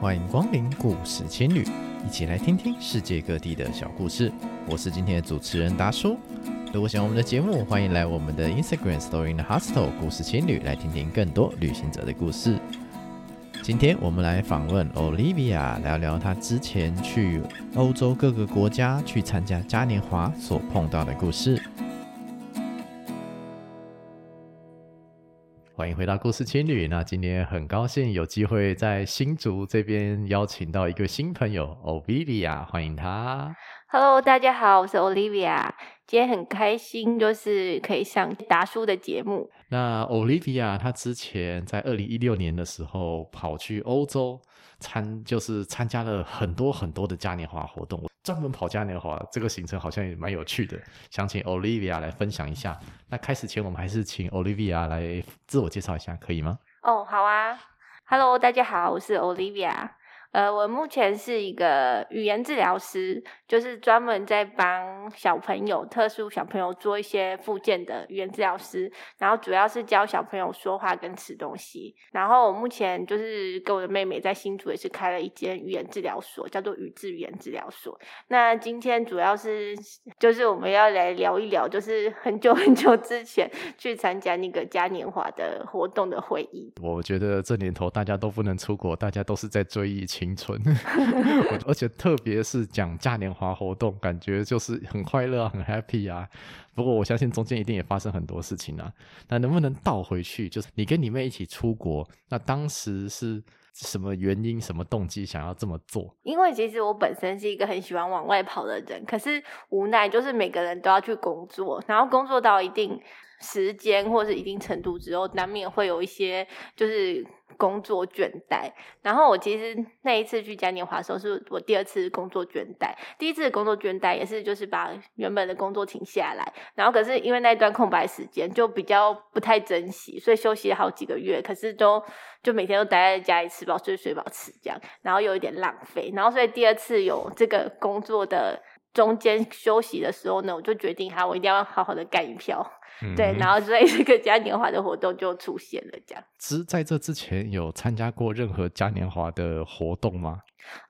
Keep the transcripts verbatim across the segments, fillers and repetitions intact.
欢迎光临故事青旅，一起来听听世界各地的小故事。我是今天的主持人达叔。如果喜欢我们的节目，欢迎来我们的 Instagram Story in the Hostel 故事青旅，来听听更多旅行者的故事。今天我们来访问 Olivia， 聊聊她之前去欧洲各个国家去参加嘉年华所碰到的故事。欢迎回到故事青旅，那今天很高兴有机会在新竹这边邀请到一个新朋友 Olivia， 欢迎她。 Hello， 大家好，我是 Olivia， 今天很开心就是可以上达叔的节目。那 Olivia 她之前在二零一六年的时候跑去欧洲参就是参加了很多很多的嘉年华活动，专门跑嘉年华，这个行程好像也蛮有趣的，想请 Olivia 来分享一下。那开始前我们还是请 Olivia 来自我介绍一下可以吗？哦，好啊。 Hello， 大家好，我是 Olivia， 呃，我目前是一个语言治疗师，就是专门在帮小朋友特殊小朋友做一些复健的语言治疗师，然后主要是教小朋友说话跟吃东西。然后我目前就是跟我的妹妹在新竹也是开了一间语言治疗所，叫做语智语言治疗所。那今天主要是就是我们要来聊一聊就是很久很久之前去参加那个嘉年华的活动的回忆。我觉得这年头大家都不能出国，大家都是在追忆青春而且特别是讲嘉年华活动，感觉就是很快乐啊，很 happy 啊。不过我相信中间一定也发生很多事情啊。那能不能倒回去，就是你跟你妹一起出国，那当时是什么原因什么动机想要这么做？因为其实我本身是一个很喜欢往外跑的人，可是无奈就是每个人都要去工作，然后工作到一定时间或是一定程度之后，难免会有一些就是工作倦怠。然后我其实那一次去嘉年华的时候是我第二次工作倦怠，第一次工作倦怠也是就是把原本的工作停下来，然后可是因为那一段空白时间就比较不太珍惜，所以休息了好几个月，可是都就每天都待在家里吃饱睡睡饱吃这样，然后有一点浪费。然后所以第二次有这个工作的中间休息的时候呢，我就决定哈，我一定要好好的干一票、嗯、对，然后所以这个嘉年华的活动就出现了这样。是在这之前有参加过任何嘉年华的活动吗？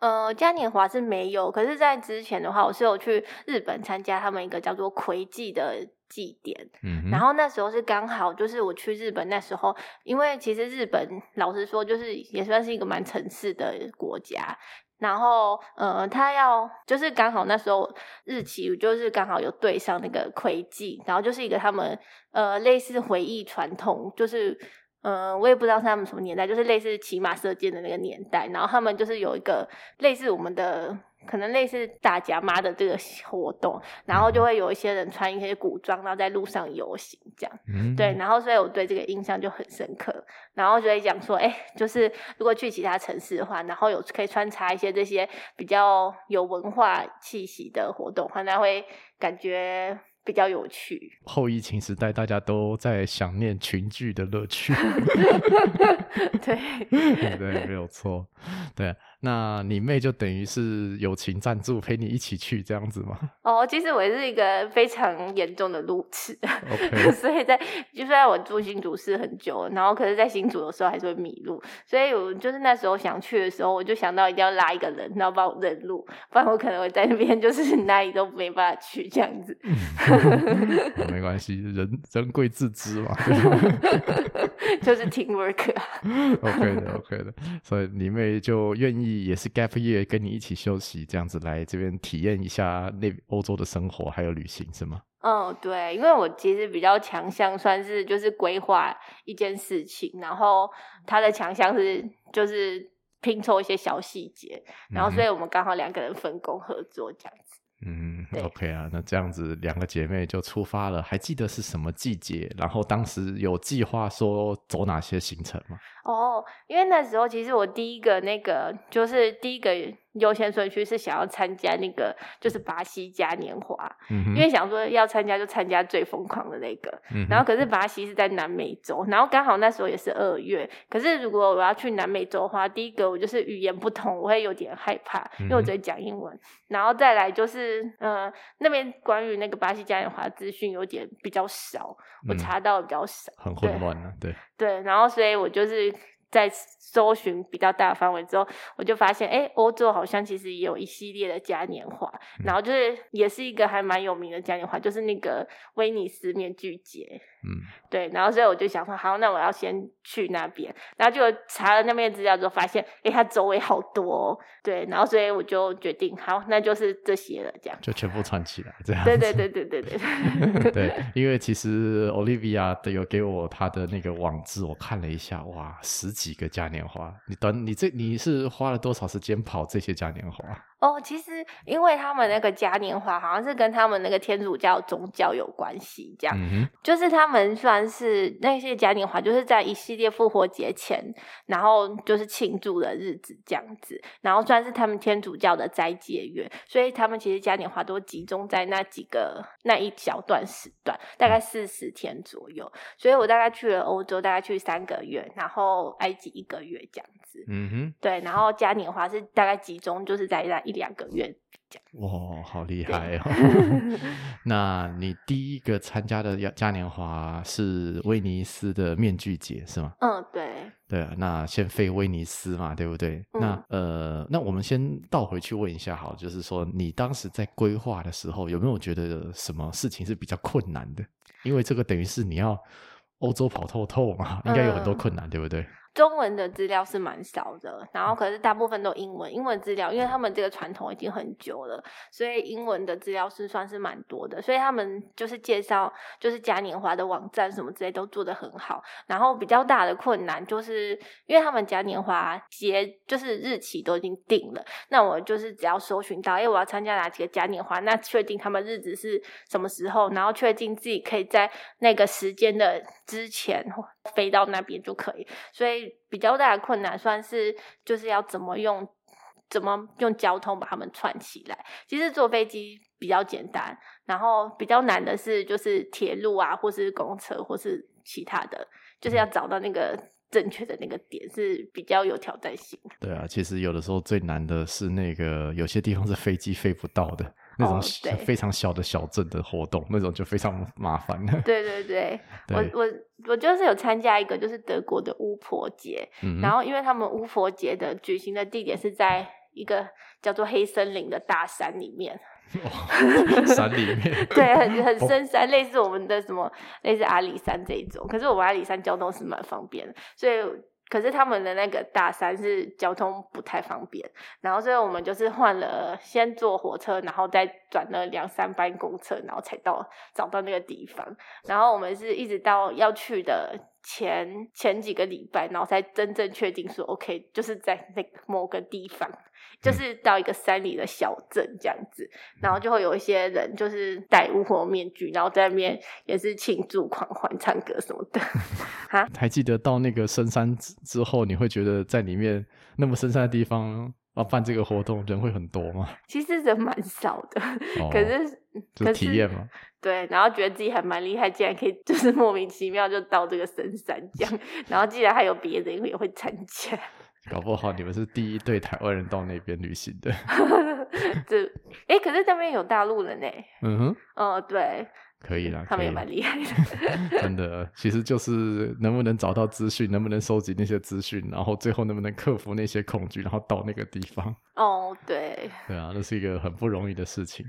呃，嘉年华是没有，可是在之前的话我是有去日本参加他们一个叫做葵祭的祭典、嗯、然后那时候是刚好就是我去日本那时候，因为其实日本老实说就是也算是一个蛮城市的国家，然后呃，他要就是刚好那时候日期就是刚好有对上那个葵祭，然后就是一个他们呃类似回忆传统，就是呃我也不知道是他们什么年代，就是类似骑马射箭的那个年代，然后他们就是有一个类似我们的可能类似大甲妈的这个活动，然后就会有一些人穿一些古装，然后在路上游行这样、嗯、对，然后所以我对这个印象就很深刻，然后就会讲说哎、欸，就是如果去其他城市的话，然后有可以穿插一些这些比较有文化气息的活动的话，那会感觉比较有趣。后疫情时代大家都在想念群聚的乐趣对对，没有错。对，那你妹就等于是友情赞助陪你一起去这样子吗？哦，其实我也是一个非常严重的路痴、okay. 所以在就虽然我住新竹市很久了，然后可是在新竹的时候还是会迷路，所以我就是那时候想去的时候我就想到一定要拉一个人，然后把我认路，不然我可能会在那边就是哪里都没办法去这样子没关系，人人贵自知嘛就是 teamwork 啊 OK 的 OK 的，所以你妹就愿意也是 gap year 跟你一起休息这样子，来这边体验一下那欧洲的生活还有旅行是吗？嗯，对，因为我其实比较强项算是就是规划一件事情，然后他的强项是就是拼凑一些小细节，然后所以我们刚好两个人分工合作这样子。嗯 OK 啊，那这样子两个姐妹就出发了。还记得是什么季节，然后当时有计划说走哪些行程吗？哦，因为那时候其实我第一个那个就是第一个优先顺序是想要参加那个就是巴西嘉年华、嗯、因为想说要参加就参加最疯狂的那个、嗯、然后可是巴西是在南美洲，然后刚好那时候也是二月，可是如果我要去南美洲的话，第一个我就是语言不同，我会有点害怕，因为我只会讲英文、嗯、然后再来就是呃，那边关于那个巴西嘉年华资讯有点比较少，我查到比较少、嗯、很混乱啊。 对, 对, 对，然后所以我就是在搜寻比较大的范围之后，我就发现哎，欧洲好像其实也有一系列的嘉年华，然后就是也是一个还蛮有名的嘉年华，就是那个威尼斯面具节。嗯，对，然后所以我就想说好，那我要先去那边，然后就查了那边的资料之后发现哎，它周围好多哦，对，然后所以我就决定好，那就是这些了，这样就全部串起来这样子。对对对对对对对，因为其实 Olivia 有给我她的那个网址，我看了一下，哇，十几个嘉年华。 你, 短 你, 这你是花了多少时间跑这些嘉年华？哦，其实因为他们那个嘉年华好像是跟他们那个天主教宗教有关系这样、嗯、就是他们算是那些嘉年华就是在一系列复活节前然后就是庆祝的日子这样子，然后算是他们天主教的斋戒月，所以他们其实嘉年华都集中在那几个那一小段时段，大概四十天左右，所以我大概去了欧洲大概去三个月，然后埃及一个月这样子。嗯哼，对，然后嘉年华是大概集中就是在那一两个月。哇，好厉害哦！那你第一个参加的嘉年华是威尼斯的面具节是吗？嗯，对对啊，那先飞威尼斯嘛，对不对、嗯、那呃，那我们先倒回去问一下好，就是说你当时在规划的时候有没有觉得什么事情是比较困难的？因为这个等于是你要欧洲跑透透嘛，应该有很多困难、嗯、对不对？中文的资料是蛮少的，然后可是大部分都英文，英文资料因为他们这个传统已经很久了，所以英文的资料是算是蛮多的，所以他们就是介绍就是嘉年华的网站什么之类都做得很好。然后比较大的困难就是因为他们嘉年华节就是日期都已经定了，那我就是只要搜寻到哎、欸、我要参加哪几个嘉年华，那确定他们日子是什么时候，然后确定自己可以在那个时间的之前飞到那边就可以，所以比较大的困难算是就是要怎么用怎么用交通把它们串起来。其实坐飞机比较简单，然后比较难的是就是铁路啊或是公车或是其他的，就是要找到那个正确的那个点是比较有挑战性。对啊，其实有的时候最难的是那个有些地方是飞机飞不到的那种非常小的小镇的活动、哦、那种就非常麻烦了。对对 对, 对我我我就是有参加一个就是德国的巫婆节、嗯、然后因为他们巫婆节的举行的地点是在一个叫做黑森林的大山里面、哦、山里面对，很很深山、哦、类似我们的什么类似阿里山这一种，可是我们阿里山交通是蛮方便的，所以可是他们的那个大山是交通不太方便，然后所以我们就是换了先坐火车，然后再转了两三班公车，然后才到找到那个地方，然后我们是一直到要去的前前几个礼拜，然后才真正确定说 OK 就是在那某个地方，就是到一个山里的小镇这样子，然后就会有一些人就是戴巫婆面具，然后在那边也是庆祝狂欢唱歌什么的。还记得到那个深山之后你会觉得在里面那么深山的地方要办这个活动人会很多吗？其实人蛮少的、哦、可是就是体验嘛，对，然后觉得自己还蛮厉害，竟然可以就是莫名其妙就到这个深山这样，然后既然还有别人也会参加，搞不好你们是第一对台湾人到那边旅行的。这哎、欸，可是那边有大陆人欸。嗯哼，哦，对，可以啦，他们也蛮厉害的。真的，其实就是能不能找到资讯，能不能收集那些资讯，然后最后能不能克服那些恐惧，然后到那个地方。哦，对，对啊，那是一个很不容易的事情。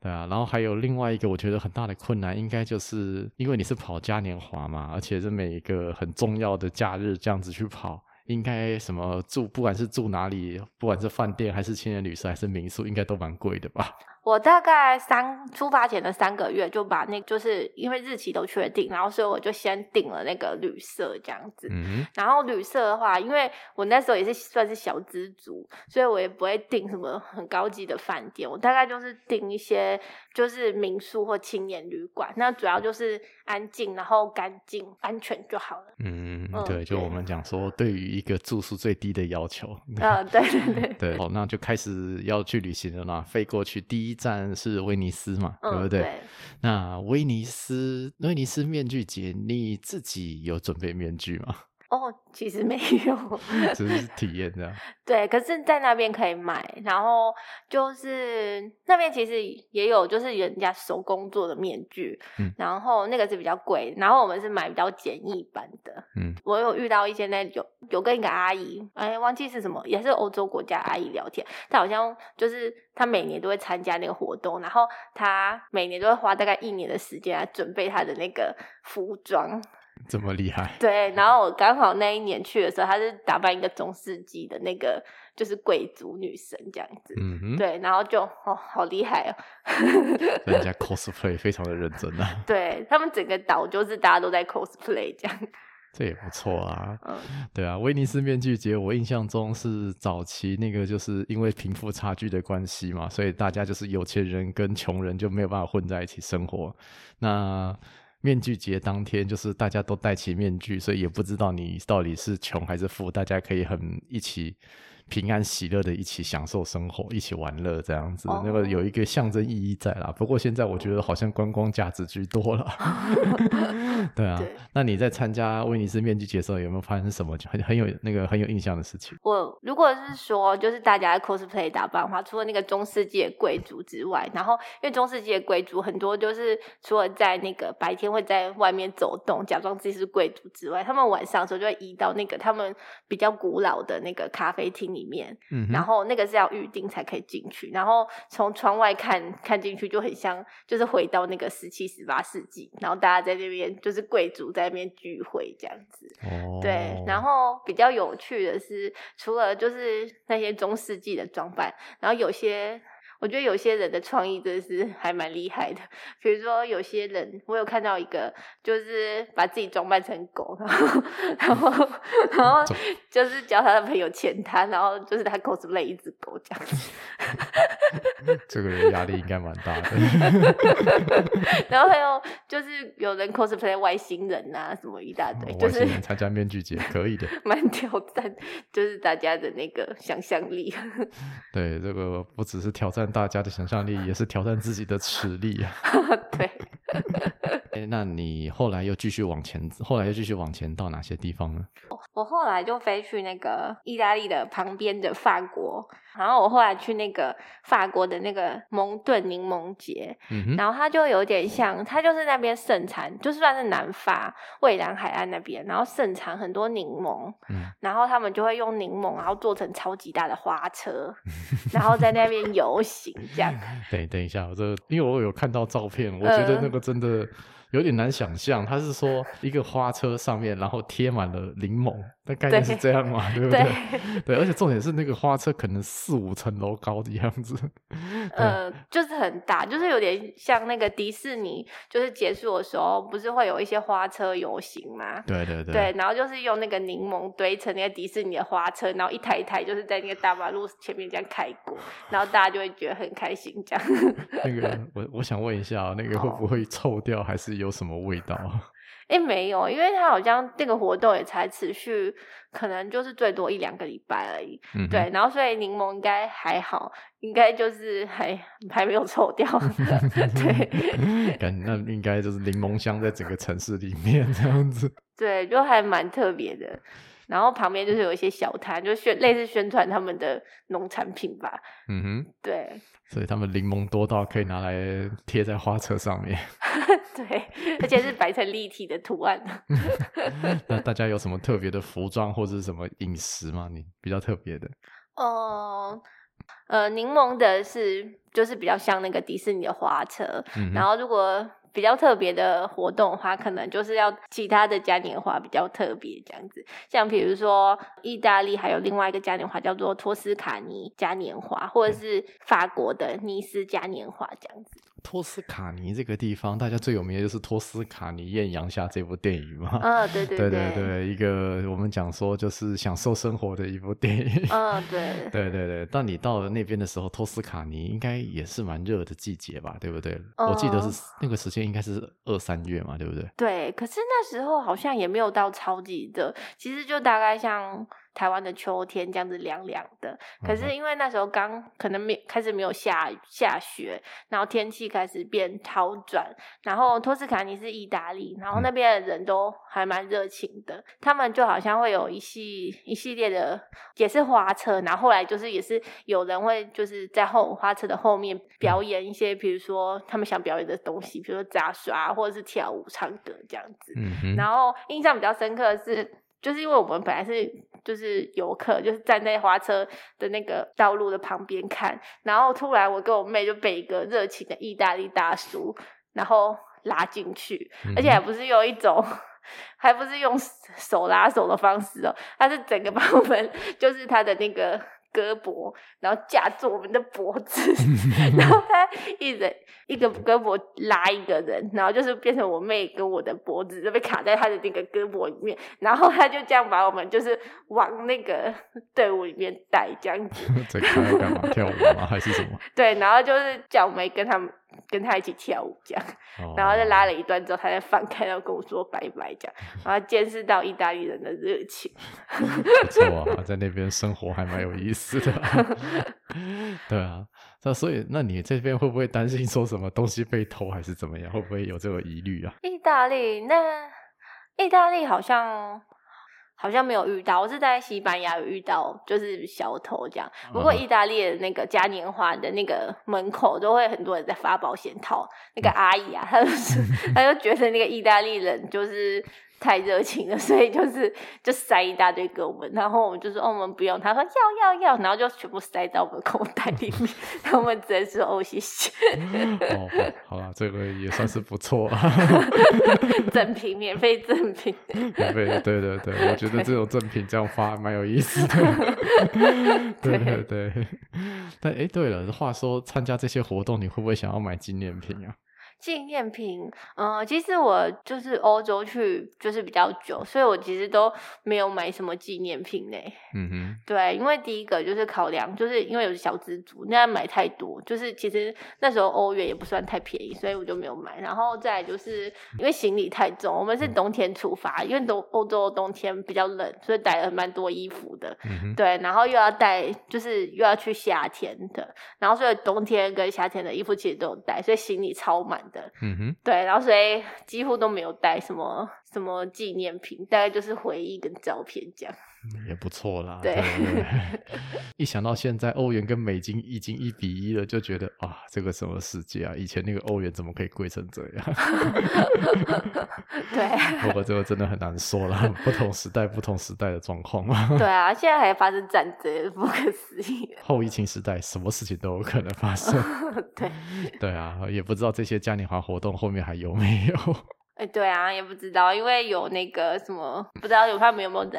对啊，然后还有另外一个我觉得很大的困难应该就是因为你是跑嘉年华嘛，而且是每一个很重要的假日这样子去跑，应该什么住，不管是住哪里，不管是饭店还是青年旅社还是民宿，应该都蛮贵的吧？我大概三出发前的三个月就把那就是因为日期都确定，然后所以我就先订了那个旅社这样子、嗯、然后旅社的话因为我那时候也是算是小资族，所以我也不会订什么很高级的饭店，我大概就是订一些就是民宿或青年旅馆，那主要就是安静然后干净安全就好了。嗯，对，就我们讲说对于一个住宿最低的要求。嗯，对对对对，好，那就开始要去旅行了啦，飞过去第一站是威尼斯嘛、嗯、对不 对, 对那威尼斯威尼斯面具节你自己有准备面具吗？哦，其实没有，只是体验这样。对，可是在那边可以买，然后就是那边其实也有就是人家手工做的面具、嗯、然后那个是比较贵，然后我们是买比较简易版的。嗯，我有遇到一些那有有跟一个阿姨，哎，忘记是什么，也是欧洲国家阿姨聊天，她好像就是她每年都会参加那个活动，然后她每年都会花大概一年的时间来准备她的那个服装。这么厉害？对，然后我刚好那一年去的时候，她是打扮一个中世纪的那个就是贵族女神这样子、嗯、对，然后就哦，好厉害哦人家 cosplay 非常的认真啊对，他们整个岛就是大家都在 cosplay 这样，这也不错啊、嗯、对啊，威尼斯面具节我印象中是早期那个就是因为贫富差距的关系嘛，所以大家就是有钱人跟穷人就没有办法混在一起生活，那面具节当天就是大家都戴起面具，所以也不知道你到底是穷还是富，大家可以很一起平安喜乐的一起享受生活，一起玩乐这样子、哦、那个有一个象征意义在啦，不过现在我觉得好像观光价值居多了对啊，对，那你在参加威尼斯面具节的时候有没有发生什么 很, 很有那个很有印象的事情？我如果是说就是大家 cosplay 打扮的话，除了那个中世纪的贵族之外，然后因为中世纪的贵族很多就是除了在那个白天会在外面走动假装自己是贵族之外，他们晚上的时候就会移到那个他们比较古老的那个咖啡厅里面、嗯、然后那个是要预定才可以进去，然后从窗外看看进去就很像就是回到那个十七十八世纪，然后大家在那边就是贵族在那边聚会这样子、哦、对，然后比较有趣的是除了就是那些中世纪的装扮，然后有些我觉得有些人的创意真的是还蛮厉害的，比如说有些人我有看到一个就是把自己装扮成狗，然后然后然后就是叫他的朋友牵他，然后就是他 cosplay 一只狗这样子这个人压力应该蛮大的然后还有就是有人 cosplay 外星人啊什么一大堆、嗯、外星人参加面具节可以的，蛮挑战就是大家的那个想象力对，这个不只是挑战大家的想象力，也是挑战自己的实力啊对、欸、那你后来又继续往前后来又继续往前到哪些地方呢？我后来就飞去那个意大利的旁边的法国，然后我后来去那个法国的那个蒙顿柠檬节、嗯、然后它就有点像它就是那边盛产就算是南法蔚蓝海岸那边，然后盛产很多柠檬、嗯、然后他们就会用柠檬然后做成超级大的花车然后在那边游行这样等, 等一下我这因为我有看到照片，我觉得那个真的、呃有点难想象，他是说一个花车上面然后贴满了柠檬，那概念是这样嘛 对, 对不对 对, 对，而且重点是那个花车可能四五层楼高的样子呃，就是很大，就是有点像那个迪士尼就是结束的时候不是会有一些花车游行嘛？对对 对, 对，然后就是用那个柠檬堆成那个迪士尼的花车，然后一台一台就是在那个大马路前面这样开过，然后大家就会觉得很开心这样那个 我, 我想问一下那个会不会臭掉还是有什么味道？哎，没有，因为它好像这个活动也才持续可能就是最多一两个礼拜而已、嗯、对，然后所以柠檬应该还好，应该就是还还没有臭掉对，感觉那应该就是柠檬香在整个城市里面这样子对，就还蛮特别的，然后旁边就是有一些小摊，就宣类似宣传他们的农产品吧。嗯哼，对，所以他们柠檬多到可以拿来贴在花车上面对，而且是摆成立体的图案那大家有什么特别的服装或者什么饮食吗？你比较特别的哦、呃，呃，柠檬的是就是比较像那个迪士尼的花车、嗯、然后如果比较特别的活动的话，可能就是要其他的嘉年华比较特别这样子，像比如说意大利还有另外一个嘉年华叫做托斯卡尼嘉年华，或者是法国的尼斯嘉年华这样子。托斯卡尼这个地方大家最有名的就是托斯卡尼艳阳下这部电影嘛、哦、对对对对对，一个我们讲说就是享受生活的一部电影、哦、对对对对，当你到了那边的时候，托斯卡尼应该也是蛮热的季节吧，对不对、哦、我记得是那个时间应该是二三月嘛，对不对？对，可是那时候好像也没有到超级热，其实就大概像台湾的秋天这样子凉凉的，可是因为那时候刚可能没开始没有下下雪，然后天气开始变好转，然后托斯卡尼是意大利，然后那边的人都还蛮热情的，他们就好像会有一系一系列的也是花车，然后后来就是也是有人会就是在后花车的后面表演一些比如说他们想表演的东西，比如说杂耍或者是跳舞唱歌这样子、嗯、然后印象比较深刻的是就是因为我们本来是就是游客，就是站在花车的那个道路的旁边看，然后突然我跟我妹就被一个热情的意大利大叔然后拉进去，而且还不是有一种还不是用手拉手的方式哦，他是整个把我们就是他的那个胳膊然后架住我们的脖子然后他一人一个胳膊拉一个人，然后就是变成我妹跟我的脖子就被卡在他的那个胳膊里面，然后他就这样把我们就是往那个队伍里面带这样子这看要干嘛跳舞吗还是什么对，然后就是叫我妹跟他们跟他一起跳舞这样、哦、然后再拉了一段之后他再放开然后跟我说拜拜这样，然后见识到意大利人的热情不错啊，在那边生活还蛮有意思的、啊、对啊，那所以那你这边会不会担心说什么东西被偷还是怎么样，会不会有这个疑虑啊？意大利那意大利好像好像没有遇到，我是在西班牙有遇到就是小偷这样，不过意大利的那个嘉年华的那个门口都会很多人在发保险套，那个阿姨啊她就是她就觉得那个意大利人就是太热情了，所以就是就塞一大堆给我们，然后我们就说、哦、我们不用，他说要要要，然后就全部塞到我们口袋里面然后我们只能说哦谢谢哦好啦，这个也算是不错啊赠品免费赠品免费对对对，我觉得这种赠品这样发蛮有意思的对对对但哎，对了，话说参加这些活动你会不会想要买纪念品啊？纪念品，嗯、呃，其实我就是欧洲去就是比较久，所以我其实都没有买什么纪念品嘞。嗯哼，对，因为第一个就是考量，就是因为有小资族，那买太多，就是其实那时候欧元也不算太便宜，所以我就没有买。然后再来就是因为行李太重，我们是冬天出发，因为都欧洲冬天比较冷，所以带了蛮多衣服的。嗯、对，然后又要带，就是又要去夏天的，然后所以冬天跟夏天的衣服其实都有带，所以行李超满。嗯哼，对，然后所以几乎都没有带什么什么纪念品，大概就是回忆跟照片这样，也不错啦。对，对一想到现在欧元跟美金已经一比一了，就觉得啊，这个什么世界啊！以前那个欧元怎么可以贵成这样？对，不过这个真的很难说啦，不同时代不同时代的状况嘛。对啊，现在还发生战争，不可思议。后疫情时代，什么事情都有可能发生。对，对啊，也不知道这些嘉年华活动后面还有没有。哎、欸，对啊，也不知道，因为有那个什么，不知道有他们有没有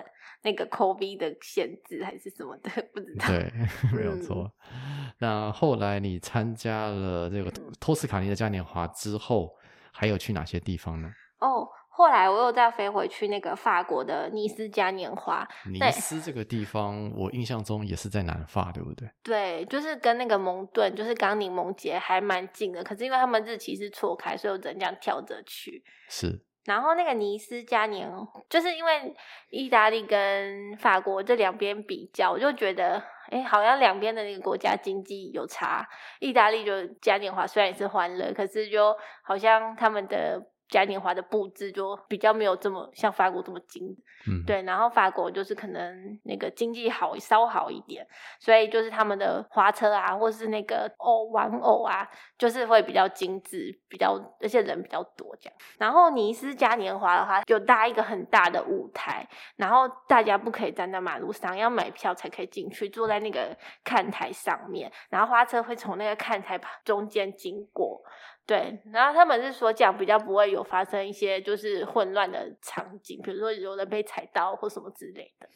那个 COVID 的限制还是什么的，不知道。对，没有错。嗯、那后来你参加了这个托斯卡尼的嘉年华之后，还有去哪些地方呢？哦，后来我又再飞回去那个法国的尼斯嘉年华。尼斯这个地方，我印象中也是在南法，对不对？对，就是跟那个蒙顿，就是冈宁蒙杰还蛮近的，可是因为他们日期是错开，所以我只能这样跳着去。是。然后那个尼斯嘉年就是因为意大利跟法国这两边比较，我就觉得哎，好像两边的那个国家经济有差，意大利就嘉年华虽然也是欢乐，可是就好像他们的嘉年华的布置就比较没有这么像法国这么精、嗯、对，然后法国就是可能那个经济好稍好一点，所以就是他们的花车啊或是那个偶玩偶啊就是会比较精致，比较而且人比较多这样。然后尼斯嘉年华的话就搭一个很大的舞台，然后大家不可以站在马路上，要买票才可以进去，坐在那个看台上面，然后花车会从那个看台中间经过。对，然后他们是说这样比较不会有发生一些就是混乱的场景，比如说有人被踩到或什么之类的。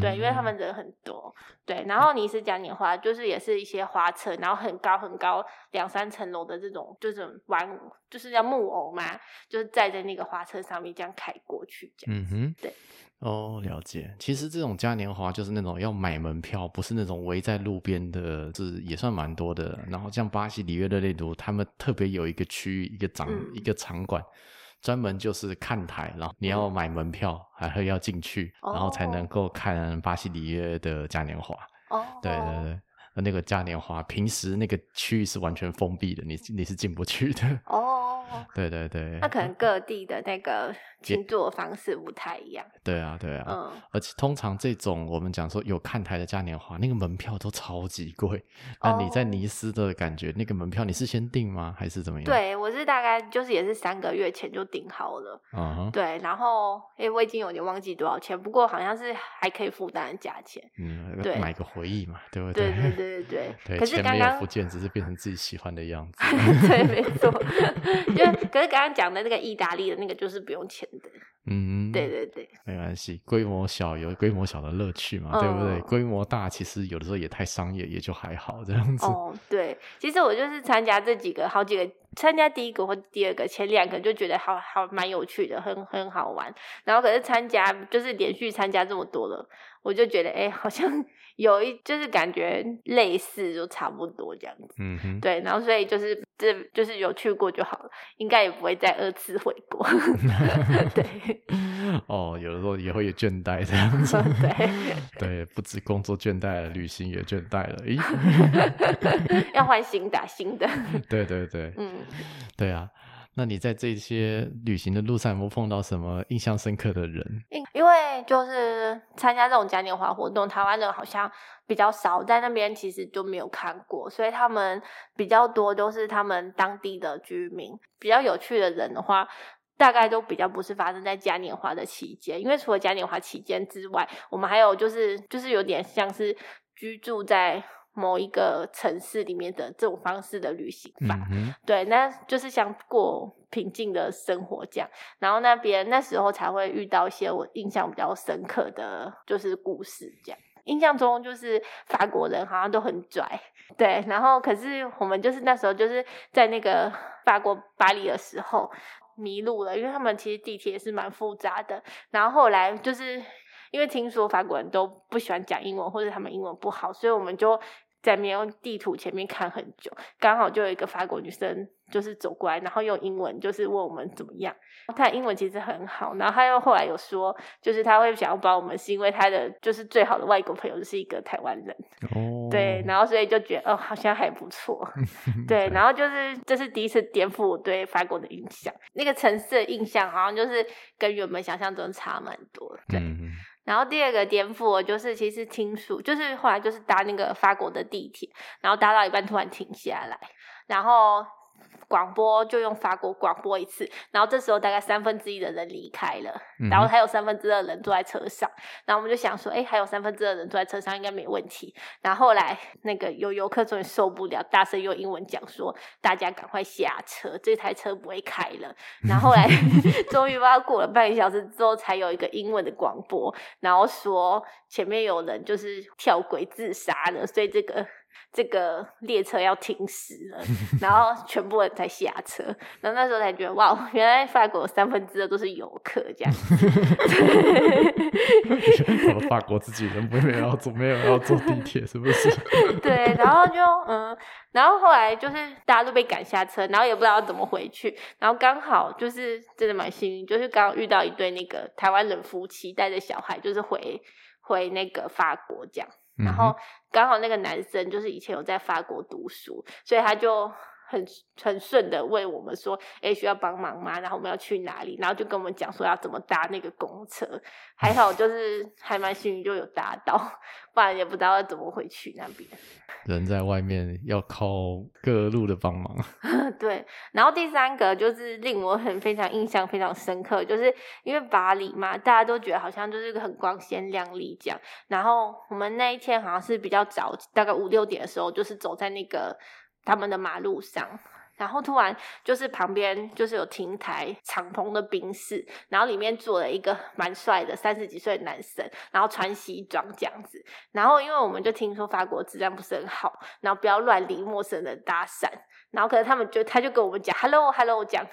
对，因为他们人很多。对，然后尼斯嘉年华就是也是一些花车，然后很高很高两三层楼的这种就是玩就是叫木偶嘛，就是载在那个花车上面这样开过去这样。嗯哼，对，哦，了解。其实这种嘉年华就是那种要买门票，不是那种围在路边的，就是也算蛮多的。然后像巴西里约热内卢他们特别有一个区域一个场、嗯、一个场馆专门就是看台，然后你要买门票还会要进去，然后才能够看巴西里约的嘉年华。哦，对对对，那个嘉年华平时那个区域是完全封闭的，你你是进不去的。哦，对对对，那可能各地的那个庆祝方式不太一样。对啊对啊，嗯，而且通常这种我们讲说有看台的嘉年华，那个门票都超级贵。那你在尼斯的感觉，哦，那个门票你是先订吗还是怎么样？对，我是大概就是也是三个月前就订好了。嗯，对，然后诶我已经有点忘记多少钱，不过好像是还可以负担的价钱。嗯，对，买个回忆嘛，对不对？对对对对对，对，可是刚刚福建只是变成自己喜欢的样子。对，没错。就可是刚刚讲的那个意大利的那个就是不用钱的。嗯，对对对，没关系，规模小有规模小的乐趣嘛，嗯，对不对？规模大其实有的时候也太商业，也就还好这样子。哦，对，其实我就是参加这几个好几个，参加第一个或第二个，前两个就觉得好好蛮有趣的，很很好玩。然后可是参加就是连续参加这么多了，我就觉得哎，好像有一就是感觉类似就差不多这样子。嗯哼，对，然后所以就是这就是有去过就好了，应该也不会再二次回国。对。哦，有的时候也会有倦怠这样子。对对，不止工作倦怠了，旅行也倦怠了。咦，要换新的新的。对对对，嗯，对啊。那你在这些旅行的路上有没有碰到什么印象深刻的人？因为就是参加这种嘉年华活动，台湾人好像比较少，在那边其实就没有看过，所以他们比较多都是他们当地的居民。比较有趣的人的话，大概都比较不是发生在嘉年华的期间，因为除了嘉年华期间之外，我们还有就是就是有点像是居住在某一个城市里面的这种方式的旅行吧。嗯，对，那就是像过平静的生活这样，然后那边那时候才会遇到一些我印象比较深刻的就是故事这样。印象中就是法国人好像都很拽，对，然后可是我们就是那时候就是在那个法国巴黎的时候迷路了，因为他们其实地铁也是蛮复杂的，然后后来就是因为听说法国人都不喜欢讲英文，或者他们英文不好，所以我们就在那边用地图前面看很久，刚好就有一个法国女生就是走过来，然后用英文就是问我们怎么样，她的英文其实很好，然后她又后来有说就是她会想要帮我们是因为她的就是最好的外国朋友就是一个台湾人。哦，对，然后所以就觉得哦好像还不错。对，然后就是这是第一次颠覆我对法国的印象，那个城市的印象好像就是跟原本想象中差蛮多的。对，嗯，然后第二个颠覆我就是其实听说就是后来就是搭那个法国的地铁，然后搭到一半突然停下来，然后广播就用法国广播一次，然后这时候大概三分之一的人离开了，然后还有三分之二人坐在车上，然后我们就想说哎，还有三分之二人坐在车上应该没问题，然后后来那个有游客终于受不了，大声用英文讲说大家赶快下车，这台车不会开了，然后后来终于不知道过了半个小时之后才有一个英文的广播，然后说前面有人就是跳轨自杀了，所以这个这个列车要停驶了，然后全部人才下车，然后那时候才觉得哇，原来法国三分之二都是游客这样。法国自己人没有要坐，没有要坐地铁是不是？对，然后就嗯，然后后来就是大家都被赶下车，然后也不知道怎么回去，然后刚好就是真的蛮幸运，就是刚好遇到一对那个台湾人夫妻带着小孩，就是回回那个法国这样。然后刚好那个男生就是以前有在法国读书，所以他就很很顺的问我们说诶需要帮忙吗，然后我们要去哪里，然后就跟我们讲说要怎么搭那个公车，还好就是还蛮幸运就有搭到，不然也不知道要怎么回去那边。人在外面要靠各路的帮忙。对，然后第三个就是令我很非常印象非常深刻，就是因为巴黎嘛，大家都觉得好像就是很光鲜亮丽这样，然后我们那一天好像是比较早，大概五六点的时候就是走在那个他们的马路上，然后突然就是旁边就是有停台敞篷的宾士，然后里面坐了一个蛮帅的三十几岁的男生，然后穿西装这样子，然后因为我们就听说法国治安不是很好，然后不要乱理陌生人搭讪，然后可能他们就他就跟我们讲 hello hello 讲，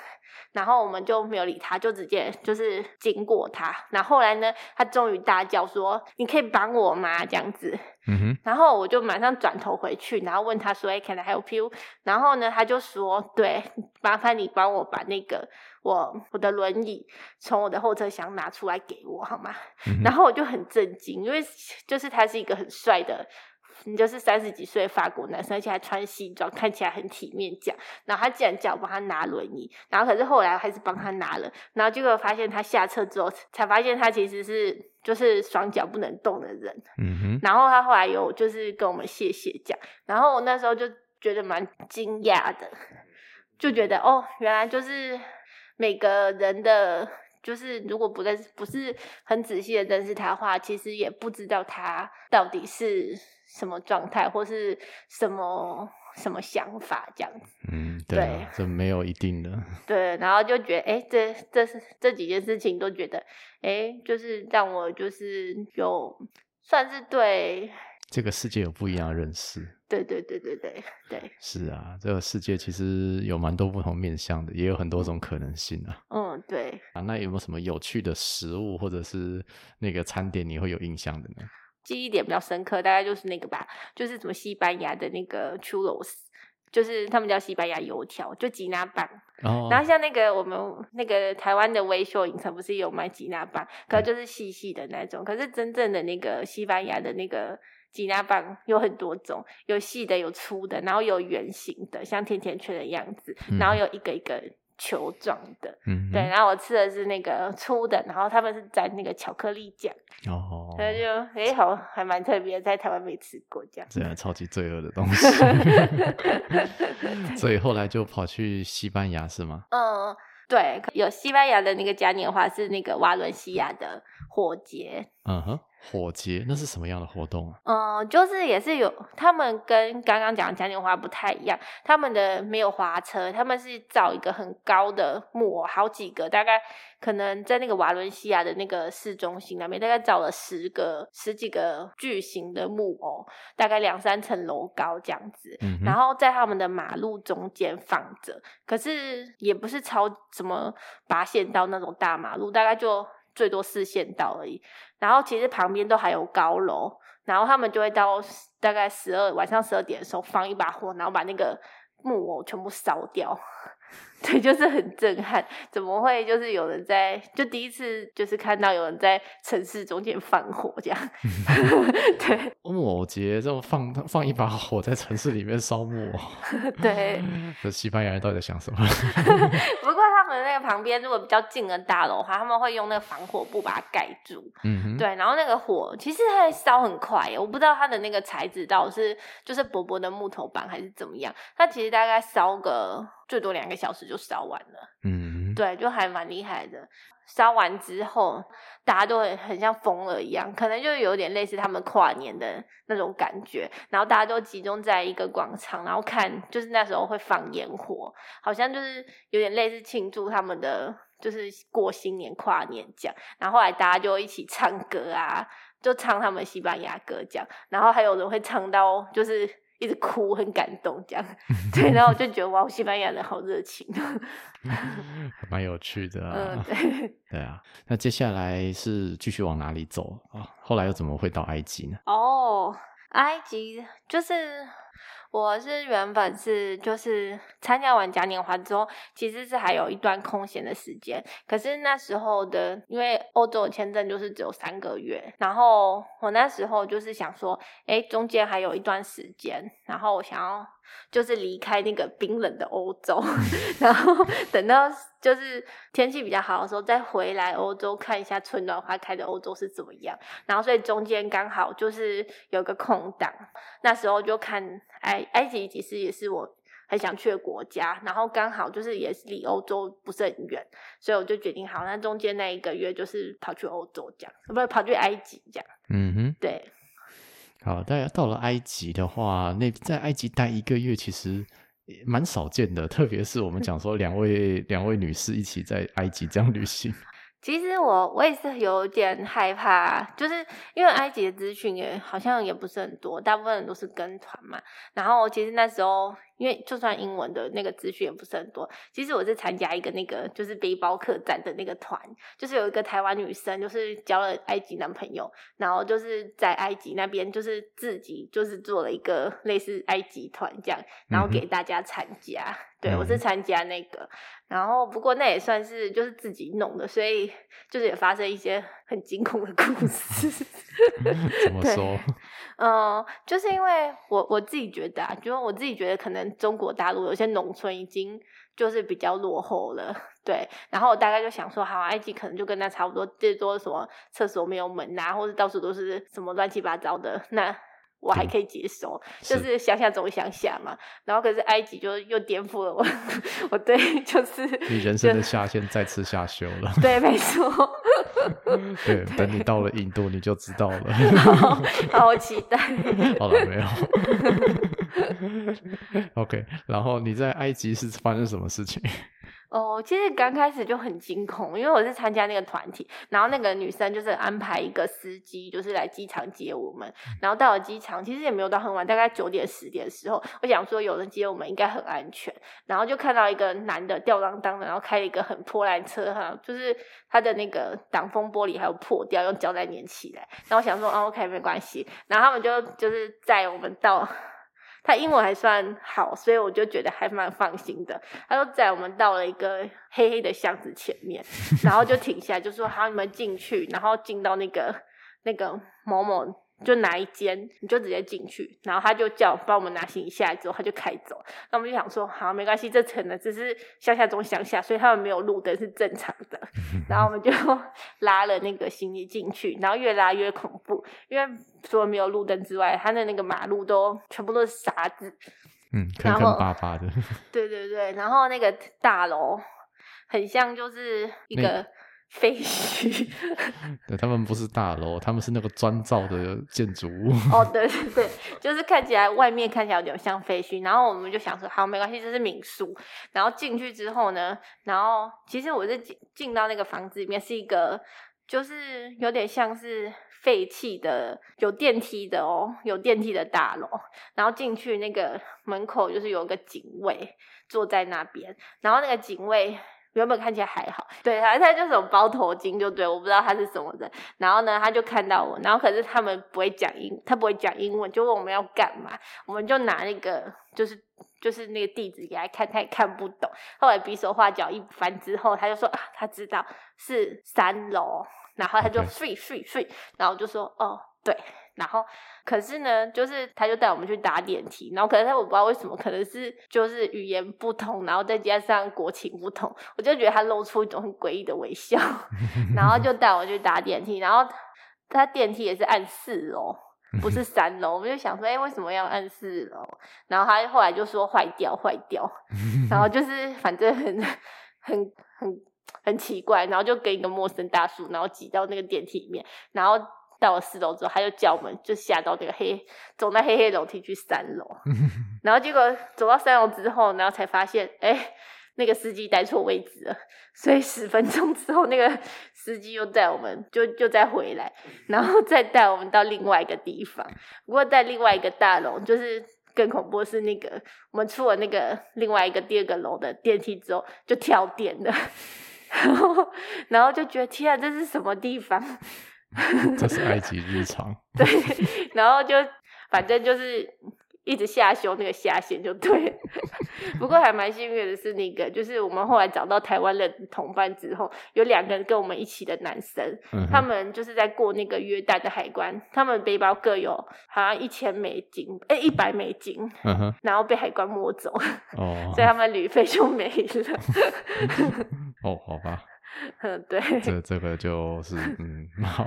然后我们就没有理他，就直接就是经过他，然后后来呢他终于大叫说你可以帮我吗这样子，嗯哼，然后我就马上转头回去，然后问他说，哎 Can I help you？ 然后呢他就说，对，麻烦你帮我把那个我我的轮椅从我的后车厢拿出来给我好吗？嗯、然后我就很震惊，因为就是他是一个很帅的，你就是三十几岁的法国男生，而且还穿西装，看起来很体面这样。然后他竟然叫我帮他拿轮椅，然后可是后来还是帮他拿了，然后结果发现他下车之后，才发现他其实是就是双脚不能动的人。嗯哼。然后他后来有就是跟我们谢谢这样，然后我那时候就觉得蛮惊讶的，就觉得哦，原来就是每个人的。就是如果不认识，不是很仔细的认识他的话，其实也不知道他到底是什么状态或是什么什么想法这样子。嗯，对啊，对，这没有一定的。对，然后就觉得，哎，这这是这几件事情都觉得，哎，就是让我就是有算是对这个世界有不一样的认识。对对对对对对，是啊，这个世界其实有蛮多不同面向的，也有很多种可能性啊。嗯，对啊，那有没有什么有趣的食物或者是那个餐点你会有印象的呢？记忆点比较深刻大概就是那个吧，就是什么西班牙的那个 churros， 就是他们叫西班牙油条，就吉拿棒。哦，然后像那个我们那个台湾的微秀影城不是有卖吉拿棒，可是就是细细的那种，嗯，可是真正的那个西班牙的那个吉拿棒有很多种，有细的有粗的，然后有圆形的像甜甜圈的样子，然后有一个一个球状的，嗯，对，然后我吃的是那个粗的，然后他们是沾那个巧克力酱，哦，所以就哎好，还蛮特别的，在台湾没吃过这样，这样超级罪恶的东西所以后来就跑去西班牙是吗？嗯，对，有西班牙的那个嘉年华是那个瓦伦西亚的火节。嗯哼，火节那是什么样的活动啊？嗯，就是也是有，他们跟刚刚讲的嘉年华不太一样，他们的没有滑车，他们是造一个很高的木偶，好几个，大概可能在那个瓦伦西亚的那个市中心那边，大概造了十个十几个巨型的木偶，大概两三层楼高这样子，嗯，然后在他们的马路中间放着，可是也不是超什么八线道那种大马路，大概就最多四线道而已，然后其实旁边都还有高楼，然后他们就会到大概十二晚上十二点的时候放一把火，然后把那个木偶全部烧掉。对，就是很震撼，怎么会就是有人在，就第一次就是看到有人在城市中间放火这样对，木偶节这种放放一把火在城市里面烧木偶对，这西班牙人到底在想什么不过他们那个旁边如果比较近的大楼的话，他们会用那个防火布把它盖住，嗯，对，然后那个火其实它烧很快耶，我不知道它的那个材质到底是就是薄薄的木头板还是怎么样，它其实大概烧个最多两个小时就烧完了，嗯，对，就还蛮厉害的。烧完之后，大家都很很像疯了一样，可能就有点类似他们跨年的那种感觉。然后大家都集中在一个广场，然后看，就是那时候会放烟火，好像就是有点类似庆祝他们的，就是过新年跨年这样。然后后来大家就一起唱歌啊，就唱他们西班牙歌这样。然后还有人会唱到就是一直哭，很感动这样对，然后我就觉得哇，西班牙人好热情蛮有趣的啊，嗯，对，对啊，那接下来是继续往哪里走啊？后来又怎么会到埃及呢？哦，埃及就是我是原本是就是参加完嘉年华之后，其实是还有一段空闲的时间，可是那时候的因为欧洲签证就是只有三个月，然后我那时候就是想说，哎，中间还有一段时间，然后我想要就是离开那个冰冷的欧洲然后等到就是天气比较好的时候再回来欧洲看一下春暖花开的欧洲是怎么样，然后所以中间刚好就是有个空档，那时候就看埃埃及其实也是我很想去的国家，然后刚好就是也是离欧洲不是很远，所以我就决定好，那中间那一个月就是跑去欧洲这样，不是跑去埃及这样。嗯哼，对。好，大家到了埃及的话，那在埃及待一个月其实蛮少见的，特别是我们讲说两位两位女士一起在埃及这样旅行。其实我我也是有点害怕，就是因为埃及的资讯也好像也不是很多，大部分人都是跟团嘛。然后其实那时候因为就算英文的那个资讯也不是很多。其实我是参加一个那个就是背包客栈的那个团，就是有一个台湾女生就是交了埃及男朋友，然后就是在埃及那边就是自己就是做了一个类似埃及团这样，然后给大家参加、嗯、对，我是参加那个，然后不过那也算是就是自己弄的，所以就是也发生一些很惊恐的故事怎么说嗯、呃，就是因为我我自己觉得啊，就是我自己觉得可能中国大陆有些农村已经就是比较落后了，对，然后我大概就想说好、啊、埃及可能就跟他差不多，最多什么厕所没有门啊，或者到处都是什么乱七八糟的，那我还可以接受，就是乡下总乡下嘛。然后可是埃及就又颠覆了我，我对就是你人生的下限再次下修了。对，没错。对，等你到了印度你就知道了。好，好期待。好了，没有。OK， 然后你在埃及是发生什么事情？哦，其实刚开始就很惊恐，因为我是参加那个团体，然后那个女生就是安排一个司机就是来机场接我们，然后到了机场其实也没有到很晚，大概九点十点的时候，我想说有人接我们应该很安全，然后就看到一个男的吊当当的，然后开了一个很破烂车哈，就是他的那个挡风玻璃还有破掉，用胶带粘起来，然后我想说、哦、OK 没关系，然后他们就就是载我们到，他英文还算好，所以我就觉得还蛮放心的，他就载我们到了一个黑黑的箱子前面，然后就停下来就说好你们进去，然后进到那个那个某某就哪一间你就直接进去，然后他就叫帮我们拿行李下来之后他就开走，那我们就想说好没关系，这层呢只是乡下中乡下，所以他们没有路灯是正常的，然后我们就拉了那个行李进去，然后越拉越恐怖，因为除了没有路灯之外，他的那个马路都全部都是沙子，嗯，坑坑巴巴的，对对对，然后那个大楼很像就是一个废墟对，他们不是大楼，他们是那个砖造的建筑物哦，对对对，就是看起来外面看起来有点像废墟，然后我们就想说好没关系，这是民宿，然后进去之后呢，然后其实我是进到那个房子里面，是一个就是有点像是废弃的有电梯的哦，有电梯的大楼，然后进去那个门口就是有一个警卫坐在那边，然后那个警卫原本看起来还好，对，他他就是有包头巾就对，我不知道他是什么人，然后呢他就看到我，然后可是他们不会讲英他不会讲英文，就问我们要干嘛，我们就拿那个就是就是那个地址给他看，他也看不懂，后来比手画脚一番之后，他就说啊他知道是三楼，然后他就 free free free， 然后就说哦对，然后可是呢就是他就带我们去打电梯，然后可是他我不知道为什么，可能是就是语言不同，然后再加上国情不同，我就觉得他露出一种很诡异的微笑然后就带我去打电梯，然后他电梯也是按四楼不是三楼，我们就想说哎、欸，为什么要按四楼，然后他后来就说坏掉坏掉，然后就是反正很很很很奇怪，然后就跟一个陌生大叔然后挤到那个电梯里面，然后到了四楼之后，他就叫我们就下到那个黑走那黑黑楼梯去三楼然后结果走到三楼之后，然后才发现哎、欸，那个司机带错位置了，所以十分钟之后那个司机又带我们就就再回来，然后再带我们到另外一个地方，不过在另外一个大楼就是更恐怖，是那个我们出了那个另外一个第二个楼的电梯之后就跳电了然后然后就觉得天啊这是什么地方这是埃及日常对，然后就反正就是一直下修那个下线就对不过还蛮幸运的是那个就是我们后来找到台湾的同伴之后，有两个人跟我们一起的男生、嗯、他们就是在过那个约旦的海关，他们背包各有好像一千美金哎，一百美金、嗯、然后被海关摸走、哦、所以他们旅费就没了哦好吧嗯，对，这这个就是嗯，好，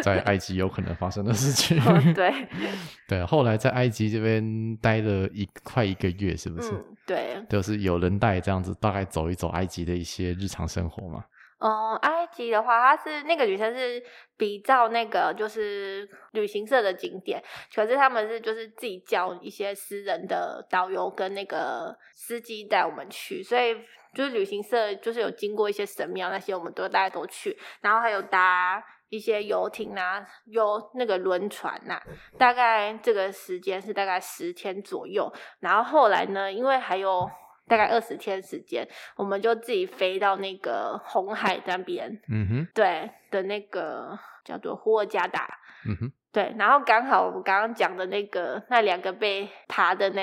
在埃及有可能发生的事情。哦、对，对，后来在埃及这边待了一快一个月，是不是？嗯、对，就是有人带这样子，大概走一走埃及的一些日常生活嘛。嗯，埃及的话，它是那个女生是比照那个就是旅行社的景点，可是他们是就是自己叫一些私人的导游跟那个司机带我们去，所以就是旅行社就是有经过一些神庙那些我们都大概都去，然后还有搭一些游艇啊，游那个轮船啊，大概这个时间是大概十天左右。然后后来呢，因为还有大概二十天时间，我们就自己飞到那个红海那边，嗯哼，对的，那个叫做胡尔加达，嗯哼，对。然后刚好我们刚刚讲的那个那两个被爬的呢，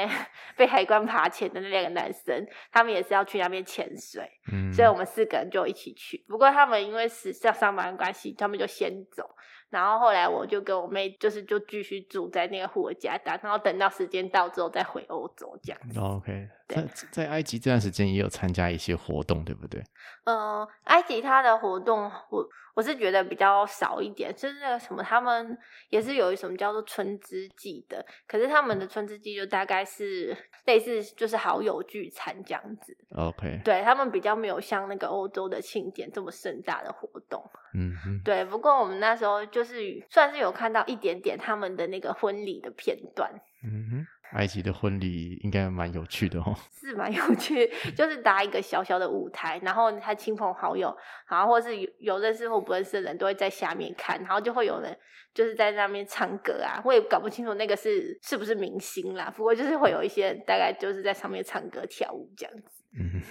被海关爬潜的那两个男生，他们也是要去那边潜水，嗯，所以我们四个人就一起去。不过他们因为是上上班的关系，他们就先走。然后后来我就跟我妹就是就继续住在那个胡尔加达，然后等到时间到之后再回欧洲这样子。Oh, OK， 在在埃及这段时间也有参加一些活动，对不对？嗯、呃，埃及它的活动我我是觉得比较少一点，就是那个什么，他们也是有一什么叫做春之祭的，可是他们的春之祭就大概是类似就是好友聚餐这样子。OK， 对，他们比较没有像那个欧洲的庆典这么盛大的活动。嗯哼，对。不过我们那时候就。就是算是有看到一点点他们的那个婚礼的片段。嗯哼，埃及的婚礼应该蛮有趣的哦，是蛮有趣，就是搭一个小小的舞台，然后他亲朋好友，然后或是有认识或不认识的人都会在下面看，然后就会有人就是在那边唱歌啊，我也搞不清楚那个是是不是明星啦，不过就是会有一些人大概就是在上面唱歌跳舞这样子。嗯，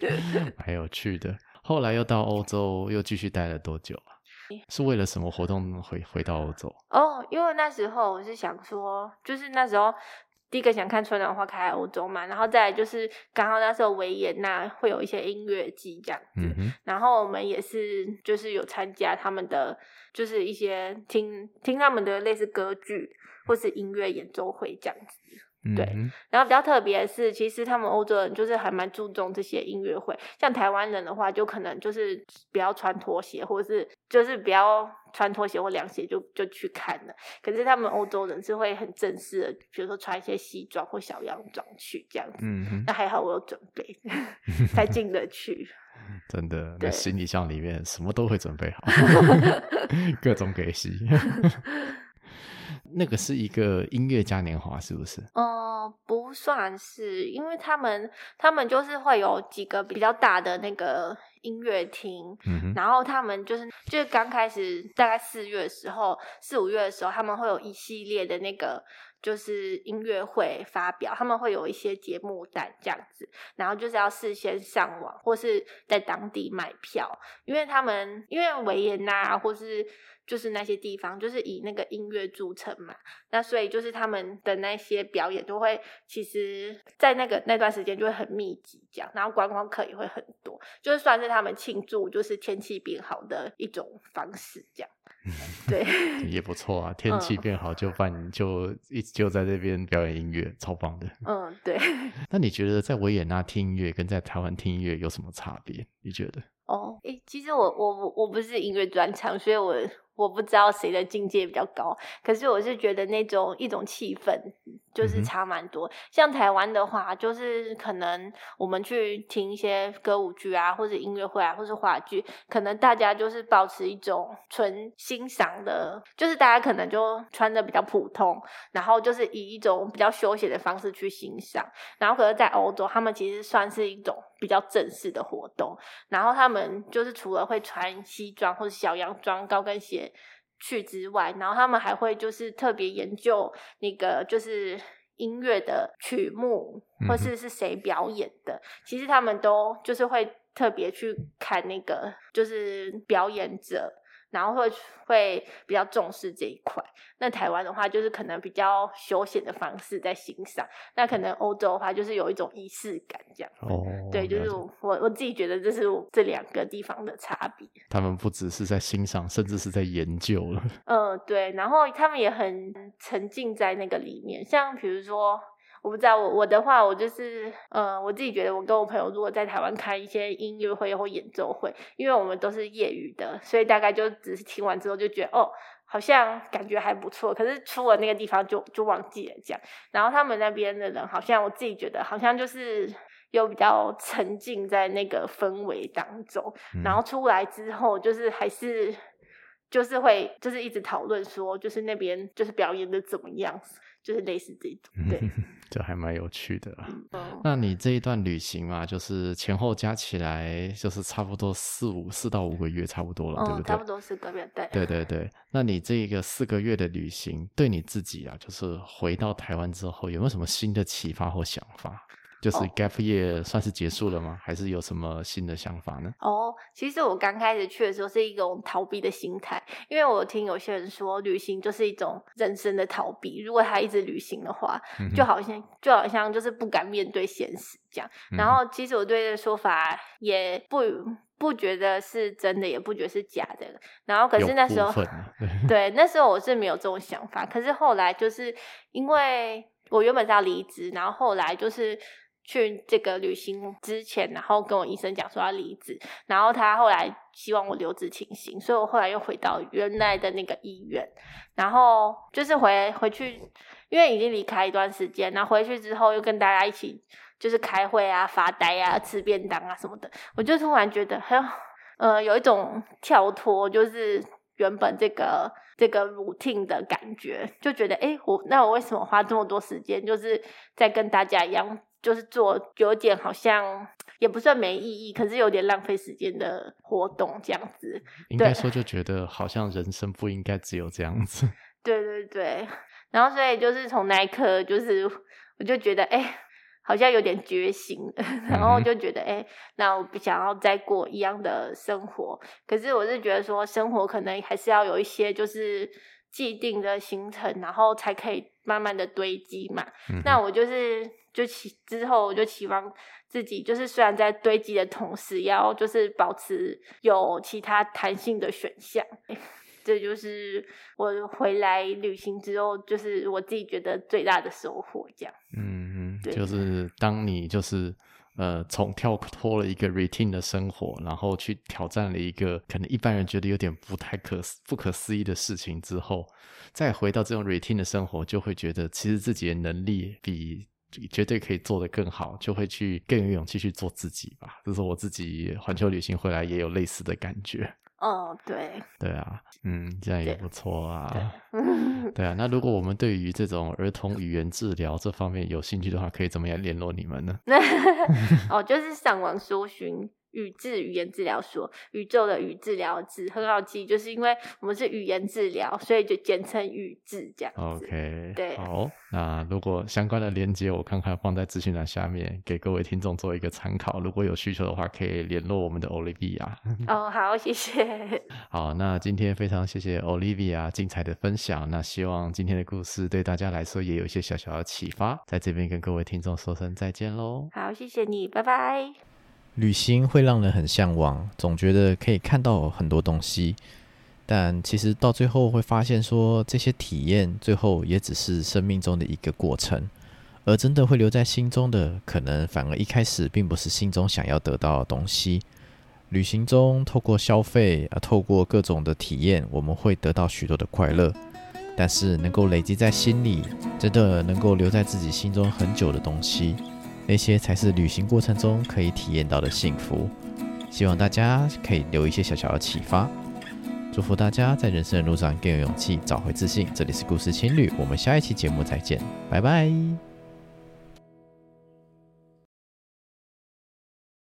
对，蛮有趣的。后来又到欧洲，又继续待了多久啊？是为了什么活动回回到欧洲？哦，因为那时候我是想说，就是那时候第一个想看春暖花开欧洲嘛，然后再来就是刚好那时候维也纳会有一些音乐季这样子，嗯，然后我们也是就是有参加他们的就是一些听听他们的类似歌剧或是音乐演奏会这样子。对，然后比较特别的是，其实他们欧洲人就是还蛮注重这些音乐会，像台湾人的话就可能就是不要穿拖鞋，或是就是不要穿拖鞋或凉鞋就就去看了，可是他们欧洲人是会很正式的，比如说穿一些西装或小洋装去这样子。嗯，那还好我有准备才进得去。真的，那行李箱里面什么都会准备好各种给洗那个是一个音乐嘉年华是不是？嗯，不算是，因为他们他们就是会有几个比较大的那个音乐厅，嗯，然后他们就是就是刚开始大概四月的时候四五月的时候，他们会有一系列的那个就是音乐会发表，他们会有一些节目单这样子，然后就是要事先上网或是在当地买票，因为他们因为维也纳或是就是那些地方就是以那个音乐著称嘛，那所以就是他们的那些表演都会其实在那个那段时间就会很密集这样，然后观光客也会很多，就是算是他们庆祝就是天气变好的一种方式这样对也不错啊，天气变好就办，嗯，就一直就在这边表演音乐，超棒的。嗯，对。那你觉得在维也纳听音乐跟在台湾听音乐有什么差别？你觉得？哦，欸，其实我我我不是音乐专长，所以我我不知道谁的境界比较高，可是我是觉得那种一种气氛就是差蛮多，嗯，像台湾的话就是可能我们去听一些歌舞剧啊或者音乐会啊或者话剧，可能大家就是保持一种纯欣赏的，就是大家可能就穿得比较普通，然后就是以一种比较休闲的方式去欣赏，然后可是在欧洲他们其实算是一种比较正式的活动，然后他们就是除了会穿西装或者小洋装高跟鞋去之外，然后他们还会就是特别研究那个就是音乐的曲目或是是谁表演的，嗯，其实他们都就是会特别去看那个就是表演者，然后会会比较重视这一块。那台湾的话就是可能比较休闲的方式在欣赏，那可能欧洲的话就是有一种仪式感这样。哦，对，就是我我自己觉得这是我这两个地方的差别。他们不只是在欣赏，甚至是在研究了。嗯，对，然后他们也很沉浸在那个里面，像比如说我不知道，我我的话我就是呃，我自己觉得我跟我朋友如果在台湾看一些音乐会或演奏会，因为我们都是业余的，所以大概就只是听完之后就觉得哦好像感觉还不错，可是出了那个地方就就忘记了这样。然后他们那边的人好像我自己觉得好像就是又比较沉浸在那个氛围当中，然后出来之后就是还是就是会就是一直讨论说就是那边就是表演的怎么样，就是类似这种。对，这还蛮有趣的、啊嗯、那你这一段旅行嘛，就是前后加起来就是差不多四五四到五个月差不多了、嗯、对不对？差不多四个月。对对对对。那你这个四个月的旅行对你自己啊，就是回到台湾之后有没有什么新的启发或想法？就是 gap year 算是结束了吗、哦、还是有什么新的想法呢？哦，其实我刚开始去的时候是一种逃避的心态，因为我听有些人说旅行就是一种人生的逃避，如果他一直旅行的话、嗯、就好像就好像就是不敢面对现实这样。然后其实我对这个说法也不不觉得是真的，也不觉得是假的。然后可是那时候、啊、对, 对，那时候我是没有这种想法。可是后来就是因为我原本是要离职，然后后来就是去这个旅行之前，然后跟我医生讲说要离职，然后他后来希望我留职停薪，所以我后来又回到原来的那个医院，然后就是回回去，因为已经离开一段时间，然后回去之后又跟大家一起就是开会啊、发呆啊、吃便当啊什么的，我就突然觉得还有呃有一种跳脱，就是原本这个这个 routine 的感觉，就觉得哎，我那我为什么花这么多时间，就是在跟大家一样。就是做有点好像也不算没意义，可是有点浪费时间的活动这样子。应该说就觉得好像人生不应该只有这样子。对对对，然后所以就是从那一刻就是我就觉得哎、欸，好像有点觉醒了，然后就觉得哎、欸，那我不想要再过一样的生活。可是我是觉得说生活可能还是要有一些就是既定的行程，然后才可以慢慢的堆积嘛、嗯、那我就是就之后我就期望自己就是虽然在堆积的同时要就是保持有其他弹性的选项。这就是我回来旅行之后就是我自己觉得最大的收获这样。嗯，就是当你就是呃，从跳脱了一个 routine 的生活，然后去挑战了一个可能一般人觉得有点不太可不可思议的事情之后，再回到这种 routine 的生活，就会觉得其实自己的能力比绝对可以做得更好，就会去更有勇气去做自己吧。这是我自己环球旅行回来也有类似的感觉。哦、oh, 对对啊，嗯，这样也不错啊。 对, 对啊，那如果我们对于这种儿童语言治疗这方面有兴趣的话，可以怎么样联络你们呢？哦，就是上网搜寻语治语言治疗所，宇宙的语治疗治很好记，就是因为我们是语言治疗，所以就简称语治这样子。 OK， 对，好，那如果相关的连结我看看放在资讯栏下面，给各位听众做一个参考，如果有需求的话可以联络我们的 Olivia。 哦，好，谢谢。好，那今天非常谢谢 Olivia 精彩的分享，那希望今天的故事对大家来说也有一些小小的启发，在这边跟各位听众说声再见咯。好，谢谢你，拜拜。旅行会让人很向往，总觉得可以看到很多东西，但其实到最后会发现说，这些体验最后也只是生命中的一个过程，而真的会留在心中的，可能反而一开始并不是心中想要得到的东西。旅行中透过消费、啊、透过各种的体验，我们会得到许多的快乐，但是能够累积在心里，真的能够留在自己心中很久的东西，那些才是旅行过程中可以体验到的幸福。希望大家可以留一些小小的启发，祝福大家在人生的路上更有勇气，找回自信。这里是故事青旅，我们下一期节目再见，拜拜。